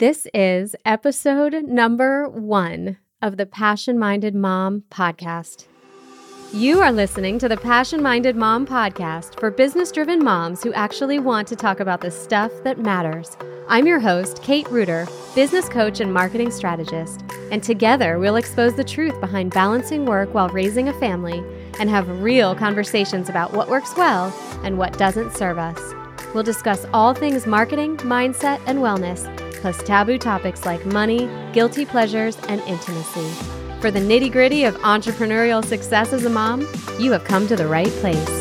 This is episode number 1 of the Passion-Minded Mom podcast. You are listening to the Passion-Minded Mom podcast for business-driven moms who actually want to talk about the stuff that matters. I'm your host, Kate Reuter, business coach and marketing strategist, and together we'll expose the truth behind balancing work while raising a family and have real conversations about what works well and what doesn't serve us. We'll discuss all things marketing, mindset, and wellness, plus taboo topics like money, guilty pleasures, and intimacy. For the nitty-gritty of entrepreneurial success as a mom, you have come to the right place.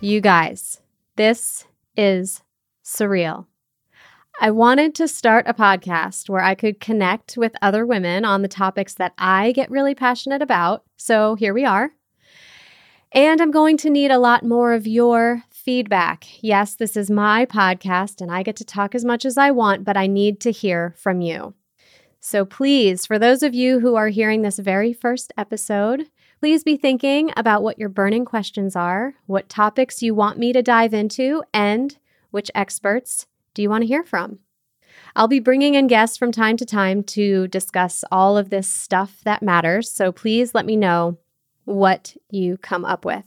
You guys, this is surreal. I wanted to start a podcast where I could connect with other women on the topics that I get really passionate about, so here we are. And I'm going to need a lot more of your feedback. Yes, this is my podcast and I get to talk as much as I want, but I need to hear from you. So please, for those of you who are hearing this very first episode, please be thinking about what your burning questions are, what topics you want me to dive into, and which experts do you want to hear from? I'll be bringing in guests from time to time to discuss all of this stuff that matters, so please let me know what you come up with.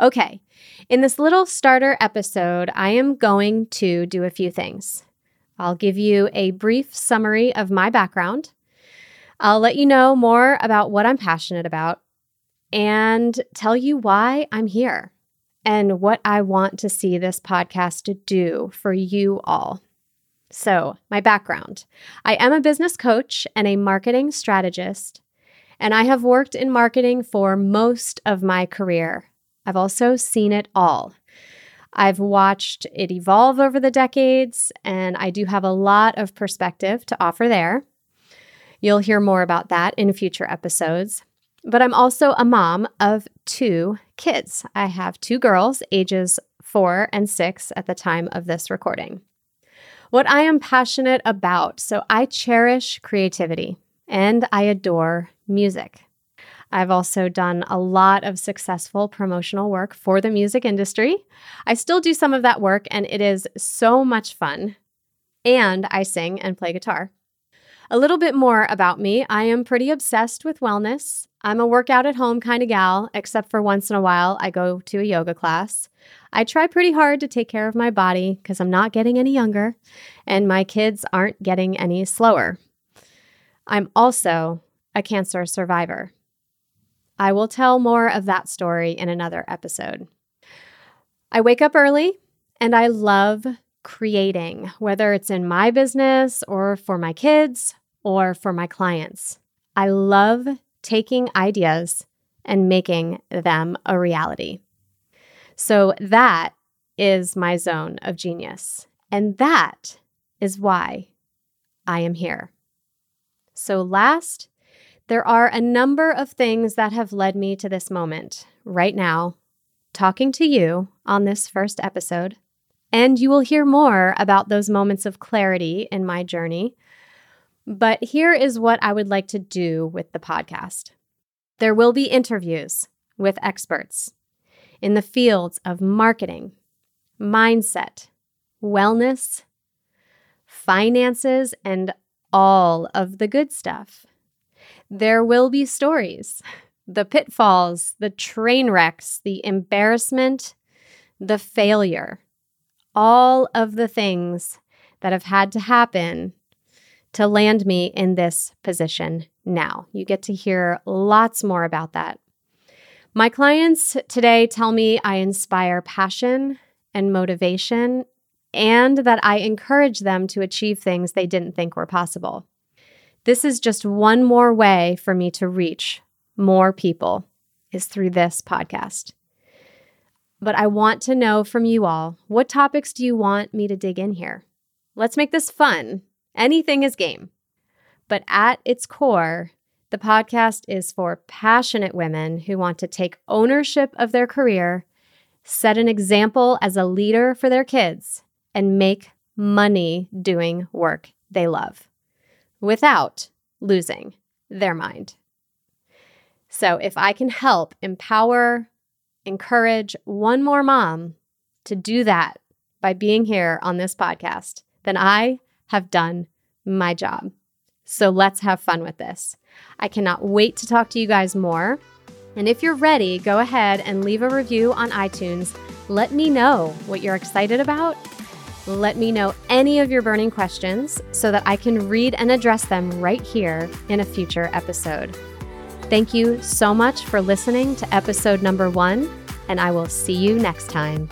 Okay, in this little starter episode, I am going to do a few things. I'll give you a brief summary of my background. I'll let you know more about what I'm passionate about and tell you why I'm here and what I want to see this podcast do for you all. So, my background. I am a business coach and a marketing strategist, and I have worked in marketing for most of my career. I've also seen it all. I've watched it evolve over the decades, and I do have a lot of perspective to offer there. You'll hear more about that in future episodes. But I'm also a mom of 2 kids. I have 2 girls, ages 4 and 6 at the time of this recording. What I am passionate about, so I cherish creativity, and I adore music. I've also done a lot of successful promotional work for the music industry. I still do some of that work, and it is so much fun. And I sing and play guitar. A little bit more about me. I am pretty obsessed with wellness. I'm a workout at home kind of gal, except for once in a while I go to a yoga class. I try pretty hard to take care of my body because I'm not getting any younger, and my kids aren't getting any slower. I'm also a cancer survivor. I will tell more of that story in another episode. I wake up early and I love creating, whether it's in my business or for my kids or for my clients. I love taking ideas and making them a reality. So that is my zone of genius. And that is why I am here. So last, there are a number of things that have led me to this moment right now, talking to you on this first episode, and you will hear more about those moments of clarity in my journey. But here is what I would like to do with the podcast. There will be interviews with experts in the fields of marketing, mindset, wellness, finances, and all of the good stuff. There will be stories, the pitfalls, the train wrecks, the embarrassment, the failure, all of the things that have had to happen to land me in this position now. You get to hear lots more about that. My clients today tell me I inspire passion and motivation and that I encourage them to achieve things they didn't think were possible. This is just one more way for me to reach more people is through this podcast. But I want to know from you all, what topics do you want me to dig in here? Let's make this fun. Anything is game. But at its core, the podcast is for passionate women who want to take ownership of their career, set an example as a leader for their kids, and make money doing work they love, without losing their mind. So if I can help empower encourage one more mom to do that by being here on this podcast, then I have done my job. So let's have fun with this. I cannot wait to talk to you guys more. And if you're ready, go ahead and leave a review on iTunes. Let me know what you're excited about. Let me know any of your burning questions so that I can read and address them right here in a future episode. Thank you so much for listening to episode number 1, and I will see you next time.